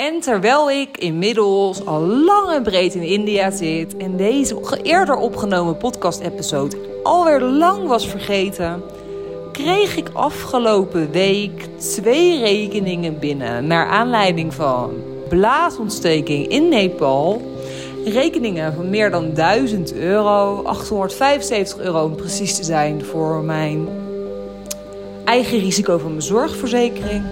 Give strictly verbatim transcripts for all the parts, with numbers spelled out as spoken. En terwijl ik inmiddels al lang en breed in India zit en deze eerder opgenomen podcast-episode alweer lang was vergeten, kreeg ik afgelopen week twee rekeningen binnen naar aanleiding van blaasontsteking in Nepal. Rekeningen van meer dan duizend euro, achthonderdvijfenzeventig euro om precies te zijn voor mijn eigen risico van mijn zorgverzekering.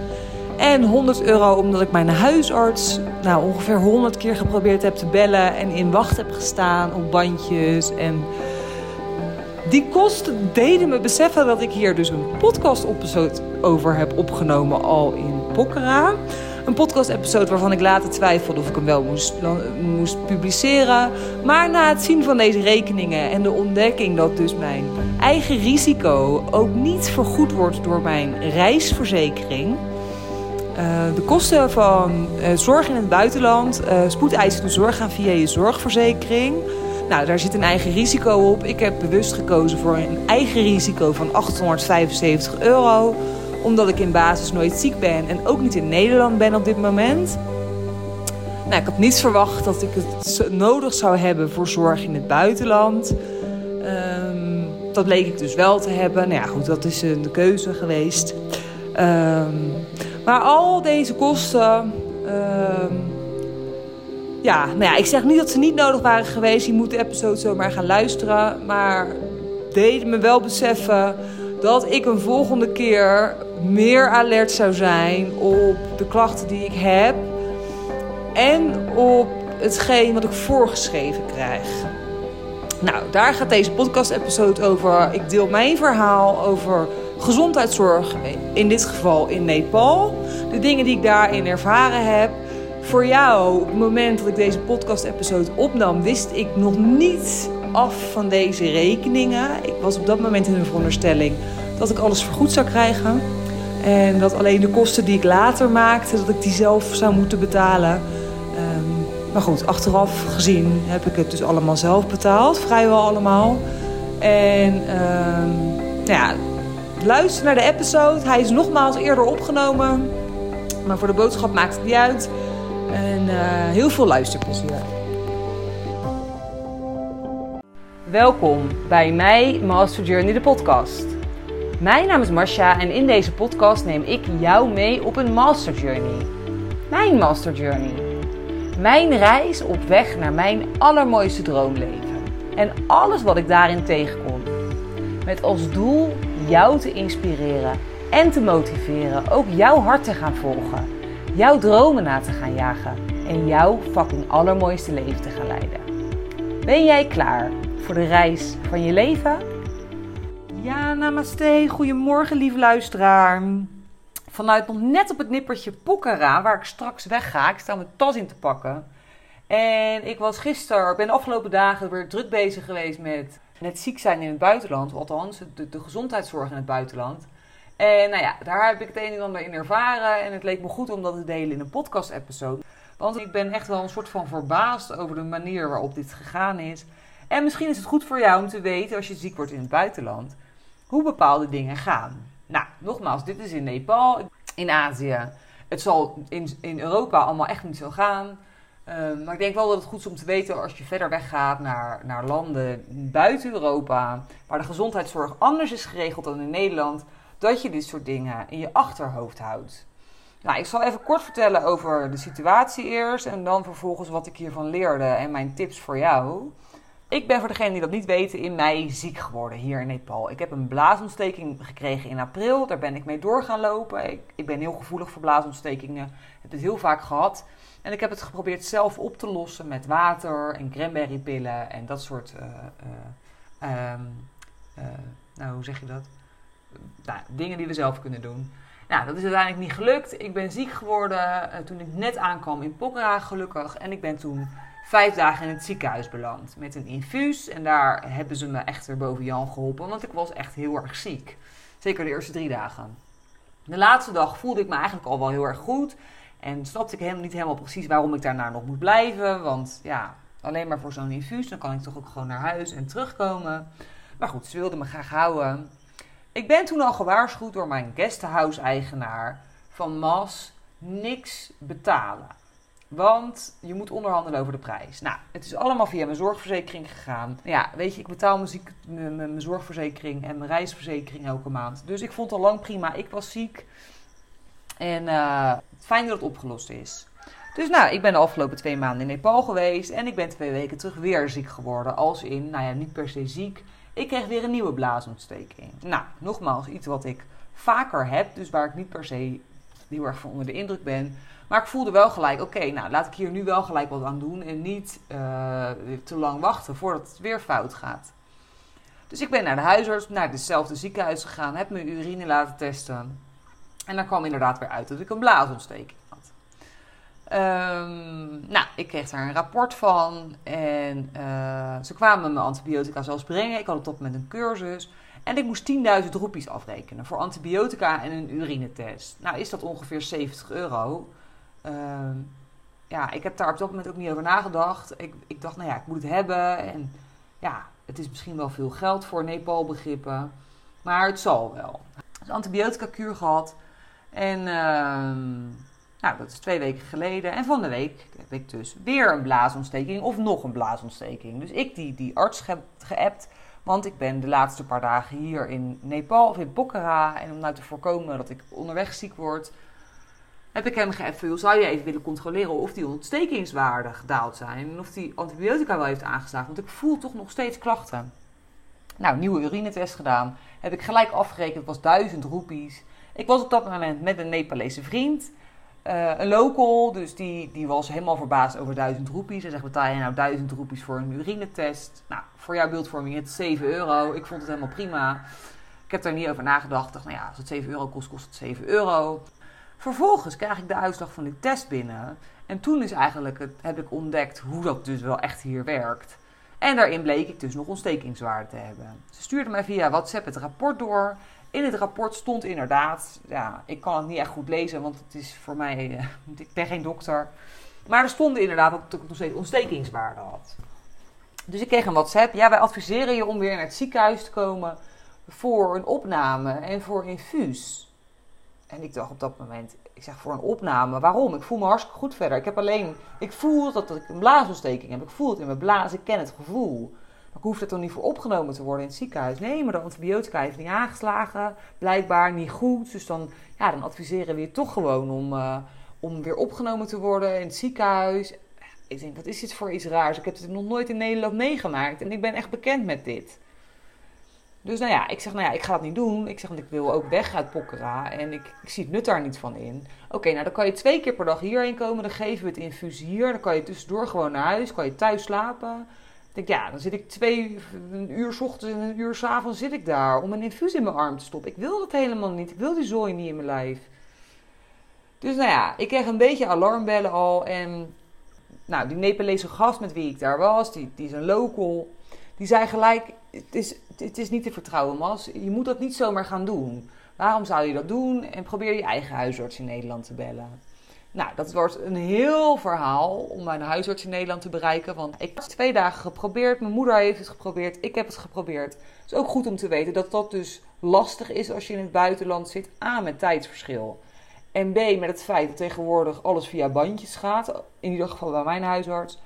En honderd euro omdat ik mijn huisarts nou, ongeveer honderd keer geprobeerd heb te bellen en in wacht heb gestaan op bandjes. En die kosten deden me beseffen dat ik hier dus een podcast-episode over heb opgenomen al in Pokhara. Een podcast-episode waarvan ik later twijfelde of ik hem wel moest, moest publiceren. Maar na het zien van deze rekeningen en de ontdekking dat dus mijn eigen risico ook niet vergoed wordt door mijn reisverzekering. Uh, de kosten van uh, zorg in het buitenland, uh, spoedeisende zorg gaan via je zorgverzekering. Nou, daar zit een eigen risico op. Ik heb bewust gekozen voor een eigen risico van achthonderdvijfenzeventig euro. Omdat ik in basis nooit ziek ben en ook niet in Nederland ben op dit moment. Nou, ik had niet verwacht dat ik het nodig zou hebben voor zorg in het buitenland. Um, dat bleek ik dus wel te hebben. Nou ja, goed, dat is uh, de keuze geweest. Um, maar al deze kosten... Um, ja, nou ja, ik zeg niet dat ze niet nodig waren geweest. Je moet de episode zomaar gaan luisteren. Maar deden me wel beseffen dat ik een volgende keer meer alert zou zijn op de klachten die ik heb. En op hetgeen wat ik voorgeschreven krijg. Nou, daar gaat deze podcast-episode over. Ik deel mijn verhaal over gezondheidszorg, in dit geval in Nepal. De dingen die ik daarin ervaren heb. Voor jou, op het moment dat ik deze podcast-episode opnam, wist ik nog niet af van deze rekeningen. Ik was op dat moment in de veronderstelling dat ik alles vergoed zou krijgen. En dat alleen de kosten die ik later maakte, dat ik die zelf zou moeten betalen. Um, maar goed, achteraf gezien heb ik het dus allemaal zelf betaald. Vrijwel allemaal. En um, nou ja, luister naar de episode. Hij is nogmaals eerder opgenomen. Maar voor de boodschap maakt het niet uit. En uh, heel veel luisterplezier. Welkom bij mij, Master Journey, de podcast. Mijn naam is Masha en in deze podcast neem ik jou mee op een Master Journey. Mijn Master Journey. Mijn reis op weg naar mijn allermooiste droomleven. En alles wat ik daarin tegenkom. Met als doel jou te inspireren en te motiveren. Ook jouw hart te gaan volgen. Jouw dromen na te gaan jagen en jouw fucking allermooiste leven te gaan leiden. Ben jij klaar voor de reis van je leven? Ja, namaste. Goedemorgen, lieve luisteraar. Vanuit nog net op het nippertje Pokhara, waar ik straks wegga. Ik sta mijn tas in te pakken. En ik was gisteren, ik ben de afgelopen dagen weer druk bezig geweest met het ziek zijn in het buitenland. Althans, de, de gezondheidszorg in het buitenland. En nou ja, daar heb ik het een en ander in ervaren. En het leek me goed om dat te delen in een podcast-episode. Want ik ben echt wel een soort van verbaasd over de manier waarop dit gegaan is. En misschien is het goed voor jou om te weten, als je ziek wordt in het buitenland, hoe bepaalde dingen gaan. Nou, nogmaals, dit is in Nepal, in Azië. Het zal in, in Europa allemaal echt niet zo gaan. Um, maar ik denk wel dat het goed is om te weten als je verder weggaat naar, naar landen buiten Europa, waar de gezondheidszorg anders is geregeld dan in Nederland, dat je dit soort dingen in je achterhoofd houdt. Nou, ik zal even kort vertellen over de situatie eerst en dan vervolgens wat ik hiervan leerde en mijn tips voor jou. Ik ben voor degenen die dat niet weten in mei ziek geworden hier in Nepal. Ik heb een blaasontsteking gekregen in april. Daar ben ik mee door gaan lopen. Ik, ik ben heel gevoelig voor blaasontstekingen. Heb het heel vaak gehad. En ik heb het geprobeerd zelf op te lossen met water en cranberrypillen en dat soort... Uh, uh, um, uh, nou, hoe zeg je dat? Nou, dingen die we zelf kunnen doen. Nou, dat is uiteindelijk niet gelukt. Ik ben ziek geworden uh, toen ik net aankwam in Pokhara, gelukkig. En ik ben toen vijf dagen in het ziekenhuis beland met een infuus. En daar hebben ze me echt weer boven Jan geholpen, want ik was echt heel erg ziek. Zeker de eerste drie dagen. De laatste dag voelde ik me eigenlijk al wel heel erg goed. En snapte ik helemaal niet helemaal precies waarom ik daarna nog moet blijven. Want ja, alleen maar voor zo'n infuus, dan kan ik toch ook gewoon naar huis en terugkomen. Maar goed, ze wilden me graag houden. Ik ben toen al gewaarschuwd door mijn guesthouse-eigenaar van Mas, niks betalen. Want je moet onderhandelen over de prijs. Nou, het is allemaal via mijn zorgverzekering gegaan. Ja, weet je, ik betaal mijn, ziek, mijn, mijn zorgverzekering en mijn reisverzekering elke maand. Dus ik vond het al lang prima. Ik was ziek. En uh, fijn dat het opgelost is. Dus nou, ik ben de afgelopen twee maanden in Nepal geweest. En ik ben twee weken terug weer ziek geworden. Als in, nou ja, niet per se ziek. Ik kreeg weer een nieuwe blaasontsteking. Nou, nogmaals, iets wat ik vaker heb. Dus waar ik niet per se heel erg van onder de indruk ben. Maar ik voelde wel gelijk, oké, okay, nou laat ik hier nu wel gelijk wat aan doen. En niet uh, te lang wachten voordat het weer fout gaat. Dus ik ben naar de huisarts, naar hetzelfde ziekenhuis gegaan. Heb mijn urine laten testen. En daar kwam inderdaad weer uit dat ik een blaasontsteking had. Um, nou, ik kreeg daar een rapport van. En uh, ze kwamen me antibiotica zelfs brengen. Ik had het op met een cursus. En ik moest tienduizend roepies afrekenen voor antibiotica en een urinetest. Nou, is dat ongeveer zeventig euro. Uh, ja, ik heb daar op dat moment ook niet over nagedacht. Ik, ik dacht, nou ja, ik moet het hebben. En ja, het is misschien wel veel geld voor Nepal begrippen. Maar het zal wel. Dus antibiotica kuur gehad. En uh, nou, dat is twee weken geleden. En van de week heb ik dus weer een blaasontsteking of nog een blaasontsteking. Dus ik die, die arts heb geappt. Want ik ben de laatste paar dagen hier in Nepal of in Pokhara. En om nou te voorkomen dat ik onderweg ziek word, heb ik hem geappt van, zou je even willen controleren of die ontstekingswaarden gedaald zijn. En of die antibiotica wel heeft aangeslagen. Want ik voel toch nog steeds klachten. Nou, nieuwe urinetest gedaan. Heb ik gelijk afgerekend. Was duizend roepies. Ik was op dat moment met een Nepalese vriend. Uh, een local. Dus die, die was helemaal verbaasd over duizend roepies. Hij zegt, betaal je nou duizend roepies voor een urinetest? Nou, voor jouw beeldvorming het zeven euro. Ik vond het helemaal prima. Ik heb daar niet over nagedacht. Ik dacht, nou ja, als het zeven euro kost, kost het zeven euro. Vervolgens krijg ik de uitslag van die test binnen. En toen is eigenlijk het, heb ik ontdekt hoe dat dus wel echt hier werkt. En daarin bleek ik dus nog ontstekingswaarde te hebben. Ze stuurde mij via WhatsApp het rapport door. In het rapport stond inderdaad, ja, ik kan het niet echt goed lezen, want het is voor mij, euh, ik ben geen dokter. Maar er stond inderdaad dat ik nog steeds ontstekingswaarde had. Dus ik kreeg een WhatsApp. Ja, wij adviseren je om weer naar het ziekenhuis te komen voor een opname en voor een infuus. En ik dacht op dat moment, ik zeg voor een opname, waarom? Ik voel me hartstikke goed verder. Ik heb alleen, ik voel dat ik een blaasontsteking heb. Ik voel het in mijn blaas, ik ken het gevoel. Maar ik hoef er toch niet voor opgenomen te worden in het ziekenhuis. Nee, maar de antibiotica heeft niet aangeslagen. Blijkbaar niet goed. Dus dan, ja, dan adviseren we je toch gewoon om, uh, om weer opgenomen te worden in het ziekenhuis. Ik denk, wat is dit voor iets raars? Ik heb dit nog nooit in Nederland meegemaakt. En ik ben echt bekend met dit. Dus nou ja, ik zeg, nou ja, ik ga het niet doen. Ik zeg, want ik wil ook weg uit Pokhara. En ik, ik zie het nut daar niet van in. Oké, okay, nou dan kan je twee keer per dag hierheen komen. Dan geven we het infuus hier. Dan kan je tussendoor gewoon naar huis. Kan je thuis slapen. Ik denk, ja, dan zit ik twee een uur 's ochtends en een uur 's avonds zit ik daar om een infuus in mijn arm te stoppen. Ik wil dat helemaal niet. Ik wil die zooi niet in mijn lijf. Dus nou ja, ik kreeg een beetje alarmbellen al. En nou, die Nepalese gast met wie ik daar was, die, die is een local. Die zei gelijk, het is, het is niet te vertrouwen, Mas. Je moet dat niet zomaar gaan doen. Waarom zou je dat doen? En probeer je eigen huisarts in Nederland te bellen. Nou, dat wordt een heel verhaal om mijn huisarts in Nederland te bereiken. Want ik heb twee dagen geprobeerd. Mijn moeder heeft het geprobeerd. Ik heb het geprobeerd. Het is ook goed om te weten dat dat dus lastig is als je in het buitenland zit. A, met tijdsverschil. En B, met het feit dat tegenwoordig alles via bandjes gaat. In ieder geval bij mijn huisarts.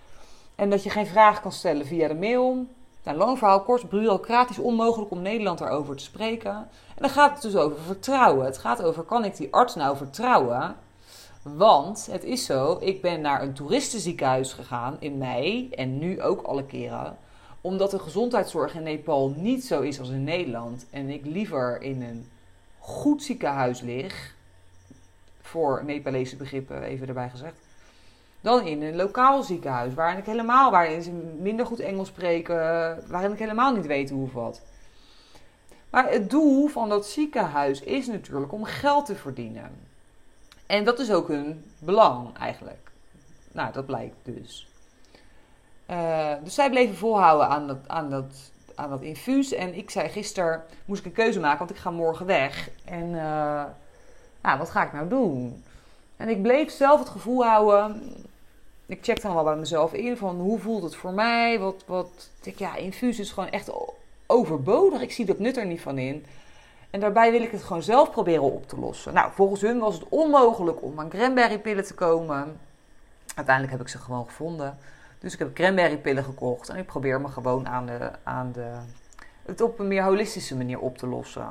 En dat je geen vraag kan stellen via de mail. Nou, lang verhaal kort, bureaucratisch onmogelijk om Nederland daarover te spreken. En dan gaat het dus over vertrouwen. Het gaat over, kan ik die arts nou vertrouwen? Want het is zo, ik ben naar een toeristenziekenhuis gegaan in mei en nu ook alle keren. Omdat de gezondheidszorg in Nepal niet zo is als in Nederland. En ik liever in een goed ziekenhuis lig, voor Nepalese begrippen even erbij gezegd, dan in een lokaal ziekenhuis waarin ik helemaal, waarin ze minder goed Engels spreken, waarin ik helemaal niet weet hoe of wat. Maar het doel van dat ziekenhuis is natuurlijk om geld te verdienen. En dat is ook hun belang eigenlijk. Nou, dat blijkt dus. Uh, dus zij bleven volhouden aan dat, aan, dat, aan dat infuus. En ik zei gisteren, moest ik een keuze maken, want ik ga morgen weg. En uh, nou, wat ga ik nou doen? En ik bleef zelf het gevoel houden. Ik check dan wel bij mezelf in van hoe voelt het voor mij? Wat, wat, ja, infuus is gewoon echt overbodig. Ik zie dat nut er niet van in. En daarbij wil ik het gewoon zelf proberen op te lossen. Nou, volgens hun was het onmogelijk om aan cranberrypillen te komen. Uiteindelijk heb ik ze gewoon gevonden. Dus ik heb cranberrypillen gekocht. En ik probeer me gewoon aan, de, aan de, het op een meer holistische manier op te lossen.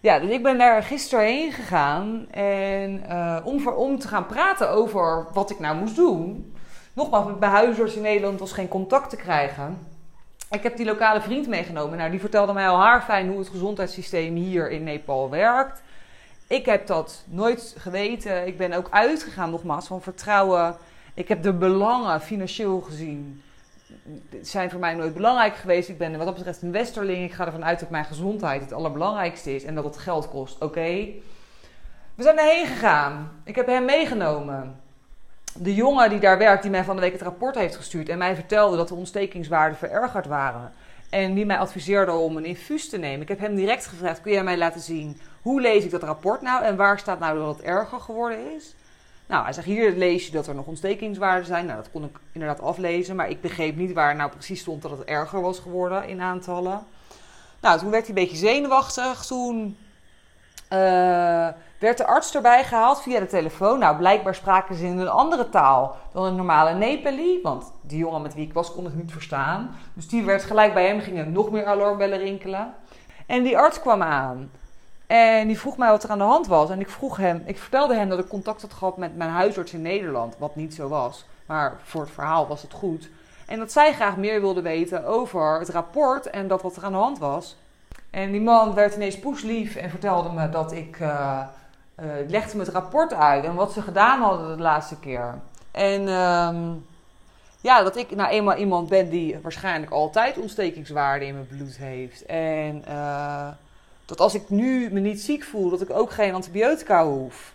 Ja, dus ik ben daar gisteren heen gegaan. En uh, om, voor, om te gaan praten over wat ik nou moest doen. Nogmaals, met mijn huisarts in Nederland was geen contact te krijgen. Ik heb die lokale vriend meegenomen. Nou, die vertelde mij al haarfijn hoe het gezondheidssysteem hier in Nepal werkt. Ik heb dat nooit geweten. Ik ben ook uitgegaan, nogmaals, van vertrouwen. Ik heb de belangen financieel gezien. Het zijn voor mij nooit belangrijk geweest. Ik ben wat dat betreft een westerling. Ik ga ervan uit dat mijn gezondheid het allerbelangrijkste is. En dat het geld kost. Oké. Okay. We zijn daarheen gegaan. Ik heb hem meegenomen. De jongen die daar werkt, die mij van de week het rapport heeft gestuurd. En mij vertelde dat de ontstekingswaarden verergerd waren. En die mij adviseerde om een infuus te nemen. Ik heb hem direct gevraagd, kun jij mij laten zien, hoe lees ik dat rapport nou? En waar staat nou dat het erger geworden is? Nou, hij zegt, hier lees je dat er nog ontstekingswaarden zijn. Nou, dat kon ik inderdaad aflezen. Maar ik begreep niet waar nou precies stond dat het erger was geworden in aantallen. Nou, toen werd hij een beetje zenuwachtig. Toen uh, werd de arts erbij gehaald via de telefoon. Nou, blijkbaar spraken ze in een andere taal dan een normale Nepali. Want die jongen met wie ik was, kon ik niet verstaan. Dus die werd gelijk bij hem, gingen nog meer alarmbellen rinkelen. En die arts kwam aan. En die vroeg mij wat er aan de hand was. En ik vroeg hem, ik vertelde hem dat ik contact had gehad met mijn huisarts in Nederland. Wat niet zo was. Maar voor het verhaal was het goed. En dat zij graag meer wilde weten over het rapport en dat wat er aan de hand was. En die man werd ineens poeslief en vertelde me dat ik... Uh, uh, legde me het rapport uit en wat ze gedaan hadden de laatste keer. En um, ja, dat ik nou eenmaal iemand ben die waarschijnlijk altijd ontstekingswaarden in mijn bloed heeft. En... Uh, Dat als ik nu me niet ziek voel, dat ik ook geen antibiotica hoef.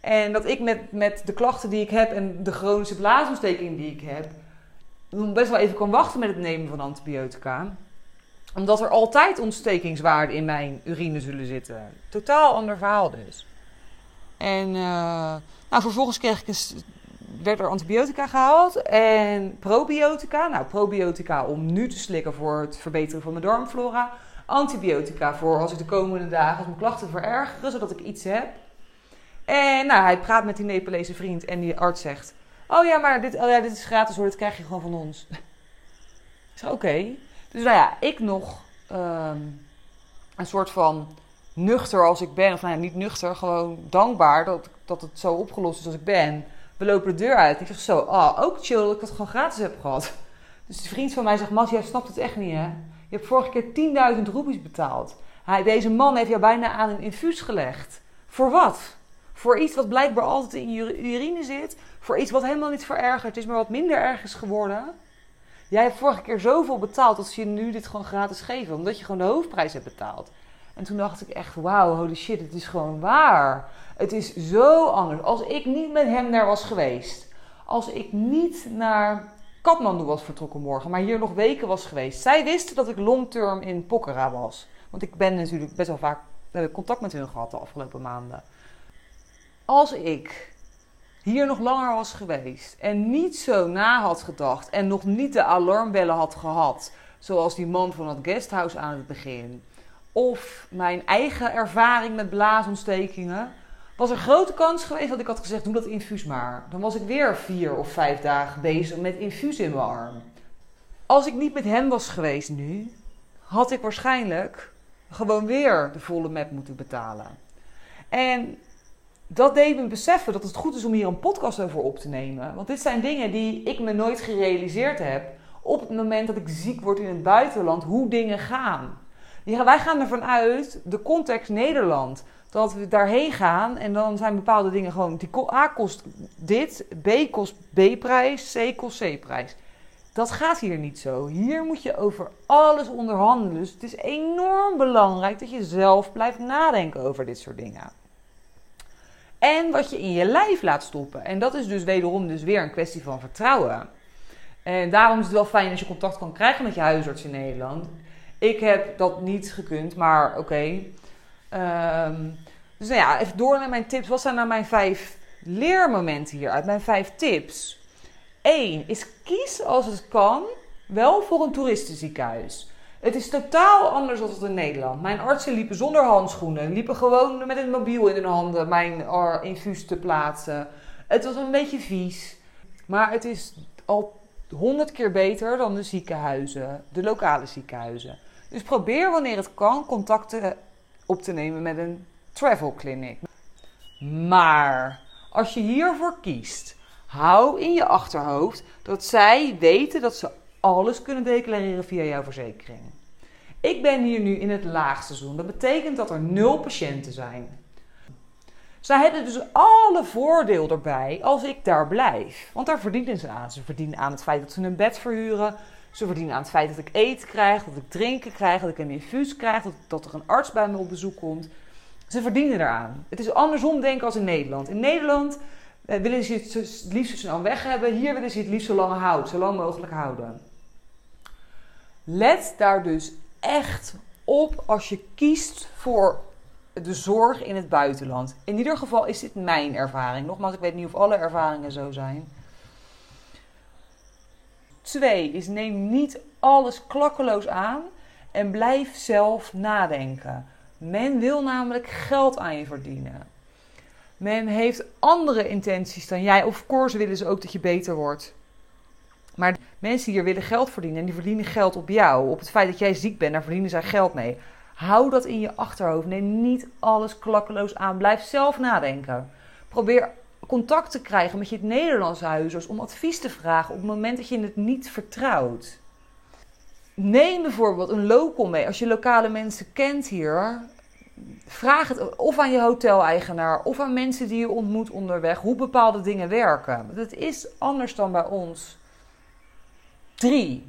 En dat ik met, met de klachten die ik heb en de chronische blaasontsteking die ik heb... best wel even kan wachten met het nemen van antibiotica. Omdat er altijd ontstekingswaarden in mijn urine zullen zitten. Totaal ander verhaal dus. En uh, nou, vervolgens kreeg ik een, werd er antibiotica gehaald en probiotica. Nou, probiotica om nu te slikken voor het verbeteren van mijn darmflora... Antibiotica voor als ik de komende dagen als mijn klachten verergeren, zodat ik iets heb. En nou, hij praat met die Nepalese vriend en die arts zegt... Oh ja, maar dit, oh ja, dit is gratis hoor, dit krijg je gewoon van ons. Ik zeg, oké. Okay. Dus nou ja, ik nog um, een soort van nuchter als ik ben. Of nou ja, niet nuchter, gewoon dankbaar dat, dat het zo opgelost is als ik ben. We lopen de deur uit. Ik zeg zo, oh, ook chill dat ik het gewoon gratis heb gehad. Dus de vriend van mij zegt, Masha, jij snapt het echt niet hè. Je hebt vorige keer tienduizend roepies betaald. Hij, deze man heeft jou bijna aan een infuus gelegd. Voor wat? Voor iets wat blijkbaar altijd in je urine zit. Voor iets wat helemaal niet verergerd is, maar wat minder erg is geworden. Jij hebt vorige keer zoveel betaald dat ze je nu dit gewoon gratis geven. Omdat je gewoon de hoofdprijs hebt betaald. En toen dacht ik echt, wauw, holy shit, het is gewoon waar. Het is zo anders. Als ik niet met hem daar was geweest. Als ik niet naar... Kathmandu was vertrokken morgen, maar hier nog weken was geweest. Zij wisten dat ik long-term in Pokhara was. Want ik ben natuurlijk best wel vaak contact met hun gehad de afgelopen maanden. Als ik hier nog langer was geweest en niet zo na had gedacht... en nog niet de alarmbellen had gehad, zoals die man van het guesthouse aan het begin... of mijn eigen ervaring met blaasontstekingen... was er grote kans geweest dat ik had gezegd, doe dat infuus maar. Dan was ik weer vier of vijf dagen bezig met infuus in mijn arm. Als ik niet met hem was geweest nu, had ik waarschijnlijk gewoon weer de volle map moeten betalen. En dat deed me beseffen dat het goed is om hier een podcast over op te nemen. Want dit zijn dingen die ik me nooit gerealiseerd heb op het moment dat ik ziek word in het buitenland, hoe dingen gaan. Ja, wij gaan ervan uit, de context Nederland... dat we daarheen gaan en dan zijn bepaalde dingen gewoon... Die A kost dit, B kost B-prijs, C kost C-prijs. Dat gaat hier niet zo. Hier moet je over alles onderhandelen. Dus het is enorm belangrijk dat je zelf blijft nadenken over dit soort dingen. En wat je in je lijf laat stoppen. En dat is dus wederom dus weer een kwestie van vertrouwen. En daarom is het wel fijn als je contact kan krijgen met je huisarts in Nederland. Ik heb dat niet gekund, maar oké... Okay. Um, dus nou ja, even door naar mijn tips. Wat zijn nou mijn vijf leermomenten hieruit? Mijn vijf tips. Eén is kies als het kan wel voor een toeristenziekenhuis. Het is totaal anders dan het in Nederland. Mijn artsen liepen zonder handschoenen. Liepen gewoon met een mobiel in hun handen mijn infuus te plaatsen. Het was een beetje vies. Maar het is al honderd keer beter dan de ziekenhuizen, de lokale ziekenhuizen. Dus probeer wanneer het kan contacten op te nemen met een travel clinic. Maar als je hiervoor kiest, hou in je achterhoofd dat zij weten dat ze alles kunnen declareren via jouw verzekering. Ik ben hier nu in het laagseizoen. Dat betekent dat er nul patiënten zijn. Zij hebben dus alle voordeel erbij als ik daar blijf. Want daar verdienen ze aan. Ze verdienen aan het feit dat ze een bed verhuren. Ze verdienen aan het feit dat ik eten krijg, dat ik drinken krijg, dat ik een infuus krijg, dat, dat er een arts bij me op bezoek komt. Ze verdienen eraan. Het is andersom denken als in Nederland. In Nederland eh, willen ze het, het liefst zo lang weg hebben. Hier willen ze het liefst zo lang houden, zo lang mogelijk houden. Let daar dus echt op als je kiest voor de zorg in het buitenland. In ieder geval is dit mijn ervaring. Nogmaals, ik weet niet of alle ervaringen zo zijn. Twee is neem niet alles klakkeloos aan en blijf zelf nadenken. Men wil namelijk geld aan je verdienen. Men heeft andere intenties dan jij. Of course willen ze ook dat je beter wordt. Maar mensen hier willen geld verdienen en die verdienen geld op jou. Op het feit dat jij ziek bent, daar verdienen zij geld mee. Hou dat in je achterhoofd. Neem niet alles klakkeloos aan. Blijf zelf nadenken. Probeer contact te krijgen met je Nederlandse huisarts om advies te vragen op het moment dat je het niet vertrouwt. Neem bijvoorbeeld een local mee. Als je lokale mensen kent hier, vraag het of aan je hoteleigenaar of aan mensen die je ontmoet onderweg hoe bepaalde dingen werken. Dat is anders dan bij ons. Drie.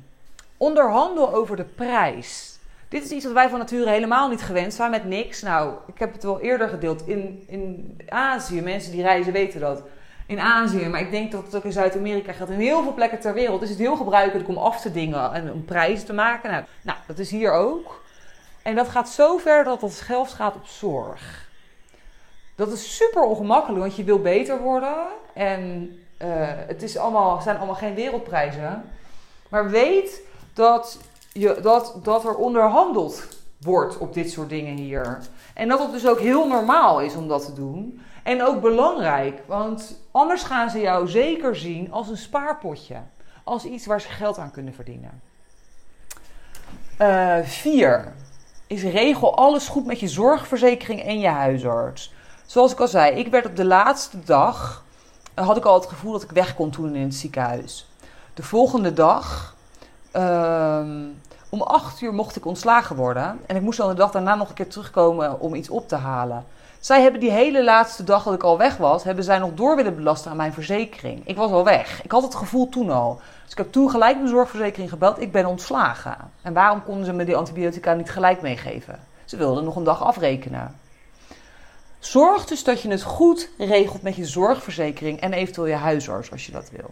Onderhandel over de prijs. Dit is iets wat wij van nature helemaal niet gewend zijn met niks. Nou, ik heb het wel eerder gedeeld. In, in Azië, mensen die reizen weten dat. In Azië, maar ik denk dat het ook in Zuid-Amerika gaat. In heel veel plekken ter wereld is het heel gebruikelijk om af te dingen en om prijzen te maken. Nou, nou, dat is hier ook. En dat gaat zo ver dat het geld gaat op zorg. Dat is super ongemakkelijk, want je wil beter worden. En uh, het is allemaal, zijn allemaal geen wereldprijzen. Maar weet dat... Je, dat, dat er onderhandeld wordt op dit soort dingen hier. En dat het dus ook heel normaal is om dat te doen. En ook belangrijk, want anders gaan ze jou zeker zien als een spaarpotje. Als iets waar ze geld aan kunnen verdienen. Uh, vier is regel alles goed met je zorgverzekering en je huisarts. Zoals ik al zei, ik werd op de laatste dag... had ik al het gevoel dat ik weg kon toen in het ziekenhuis. De volgende dag... Uh, om acht uur mocht ik ontslagen worden. En ik moest dan de dag daarna nog een keer terugkomen om iets op te halen. Zij hebben die hele laatste dag dat ik al weg was... hebben zij nog door willen belasten aan mijn verzekering. Ik was al weg. Ik had het gevoel toen al. Dus ik heb toen gelijk mijn zorgverzekering gebeld. Ik ben ontslagen. En waarom konden ze me die antibiotica niet gelijk meegeven? Ze wilden nog een dag afrekenen. Zorg dus dat je het goed regelt met je zorgverzekering... en eventueel je huisarts als je dat wil.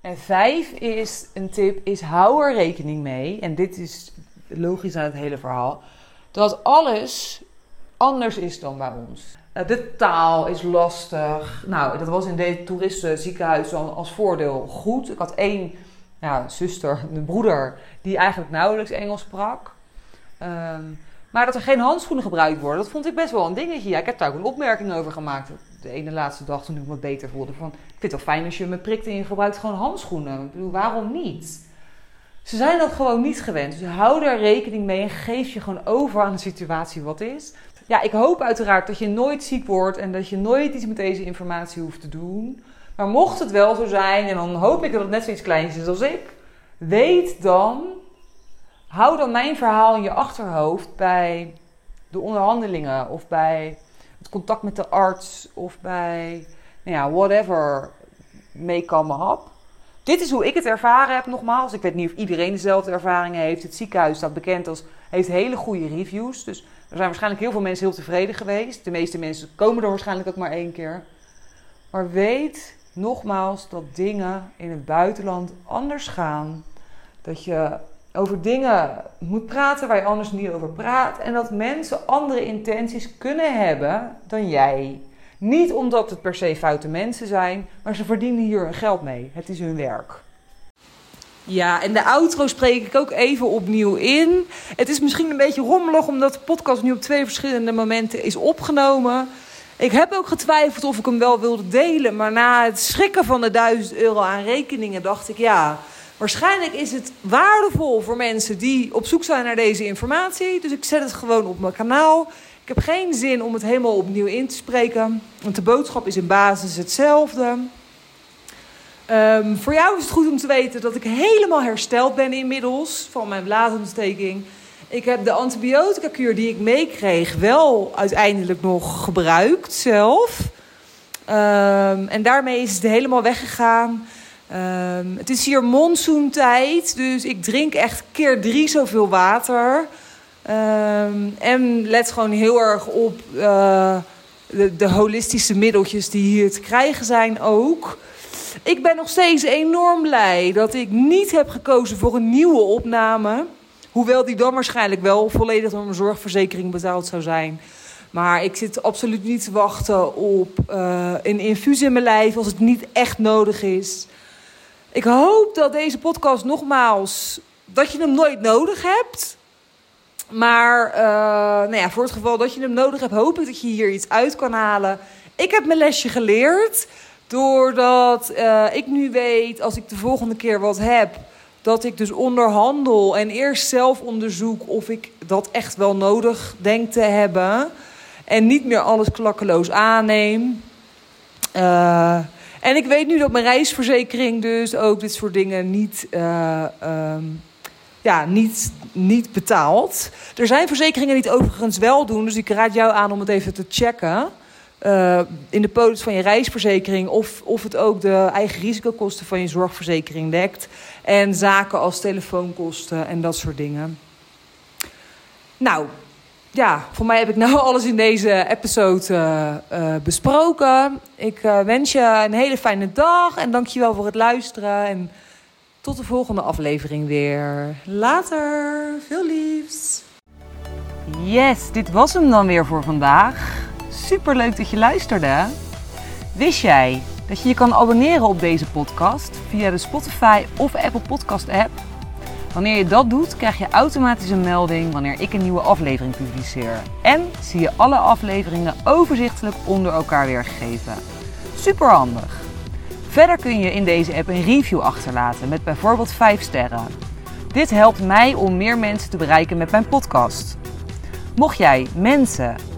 En vijf is, een tip, is hou er rekening mee. En dit is logisch aan het hele verhaal. Dat alles anders is dan bij ons. De taal is lastig. Nou, dat was in dit toeristenziekenhuis als voordeel goed. Ik had één ja, zuster, een broeder, die eigenlijk nauwelijks Engels sprak. Um, maar dat er geen handschoenen gebruikt worden, dat vond ik best wel een dingetje. Ja, ik heb daar ook een opmerking over gemaakt. De ene laatste dag toen ik me beter voelde. Van, ik vind het wel fijn als je me prikt en je gebruikt gewoon handschoenen. Ik bedoel, waarom niet? Ze zijn dat gewoon niet gewend. Dus hou daar rekening mee en geef je gewoon over aan de situatie wat is. Ja, ik hoop uiteraard dat je nooit ziek wordt en dat je nooit iets met deze informatie hoeft te doen. Maar mocht het wel zo zijn, en dan hoop ik dat het net zoiets kleins is als ik. Weet dan, hou dan mijn verhaal in je achterhoofd bij de onderhandelingen of bij... contact met de arts of bij, nou ja, whatever, mee kan me op. Dit is hoe ik het ervaren heb, nogmaals. Ik weet niet of iedereen dezelfde ervaringen heeft. Het ziekenhuis staat bekend als, heeft hele goede reviews. Dus er zijn waarschijnlijk heel veel mensen heel tevreden geweest. De meeste mensen komen er waarschijnlijk ook maar één keer. Maar weet, nogmaals, dat dingen in het buitenland anders gaan. Dat je... over dingen moet praten waar je anders niet over praat. En dat mensen andere intenties kunnen hebben dan jij. Niet omdat het per se foute mensen zijn, maar ze verdienen hier hun geld mee. Het is hun werk. Ja, en de outro spreek ik ook even opnieuw in. Het is misschien een beetje rommelig omdat de podcast nu op twee verschillende momenten is opgenomen. Ik heb ook getwijfeld of ik hem wel wilde delen. Maar na het schrikken van de duizend euro aan rekeningen dacht ik... ja, waarschijnlijk is het waardevol voor mensen die op zoek zijn naar deze informatie. Dus ik zet het gewoon op mijn kanaal. Ik heb geen zin om het helemaal opnieuw in te spreken. Want de boodschap is in basis hetzelfde. Um, voor jou is het goed om te weten dat ik helemaal hersteld ben inmiddels van mijn blaasontsteking. Ik heb de antibiotica-kuur die ik meekreeg wel uiteindelijk nog gebruikt zelf. Um, en daarmee is het helemaal weggegaan. Um, het is hier monsoontijd, dus ik drink echt keer drie zoveel water. Um, en let gewoon heel erg op uh, de, de holistische middeltjes die hier te krijgen zijn ook. Ik ben nog steeds enorm blij dat ik niet heb gekozen voor een nieuwe opname. Hoewel die dan waarschijnlijk wel volledig door mijn zorgverzekering betaald zou zijn. Maar ik zit absoluut niet te wachten op uh, een infuus in mijn lijf als het niet echt nodig is. Ik hoop dat deze podcast nogmaals, dat je hem nooit nodig hebt. Maar uh, nou ja, voor het geval dat je hem nodig hebt, hoop ik dat je hier iets uit kan halen. Ik heb mijn lesje geleerd. Doordat uh, ik nu weet, als ik de volgende keer wat heb... dat ik dus onderhandel en eerst zelf onderzoek... of ik dat echt wel nodig denk te hebben. En niet meer alles klakkeloos aanneem. Uh, en ik weet nu dat mijn reisverzekering dus ook dit soort dingen niet... Uh, um, ja, niet, niet betaalt. Er zijn verzekeringen die het overigens wel doen... dus ik raad jou aan om het even te checken... Uh, in de polis van je reisverzekering... Of, of het ook de eigen risicokosten van je zorgverzekering dekt. En zaken als telefoonkosten en dat soort dingen. Nou, ja, voor mij heb ik nou alles in deze episode uh, uh, besproken. Ik uh, wens je een hele fijne dag en dankjewel voor het luisteren. En tot de volgende aflevering weer. Later, veel liefs. Yes, dit was hem dan weer voor vandaag. Super leuk dat je luisterde. Wist jij dat je je kan abonneren op deze podcast via de Spotify of Apple Podcast app? Wanneer je dat doet, krijg je automatisch een melding wanneer ik een nieuwe aflevering publiceer. En zie je alle afleveringen overzichtelijk onder elkaar weergegeven. Super handig. Verder kun je in deze app een review achterlaten met bijvoorbeeld vijf sterren. Dit helpt mij om meer mensen te bereiken met mijn podcast. Mocht jij mensen...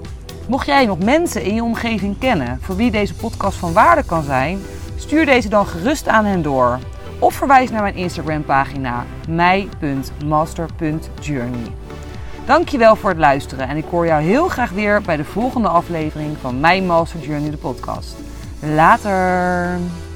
Mocht jij nog mensen in je omgeving kennen voor wie deze podcast van waarde kan zijn, stuur deze dan gerust aan hen door. Of verwijs naar mijn Instagram pagina mij punt master punt journey. Dankjewel voor het luisteren en ik hoor jou heel graag weer bij de volgende aflevering van Mijn Master Journey de podcast. Later!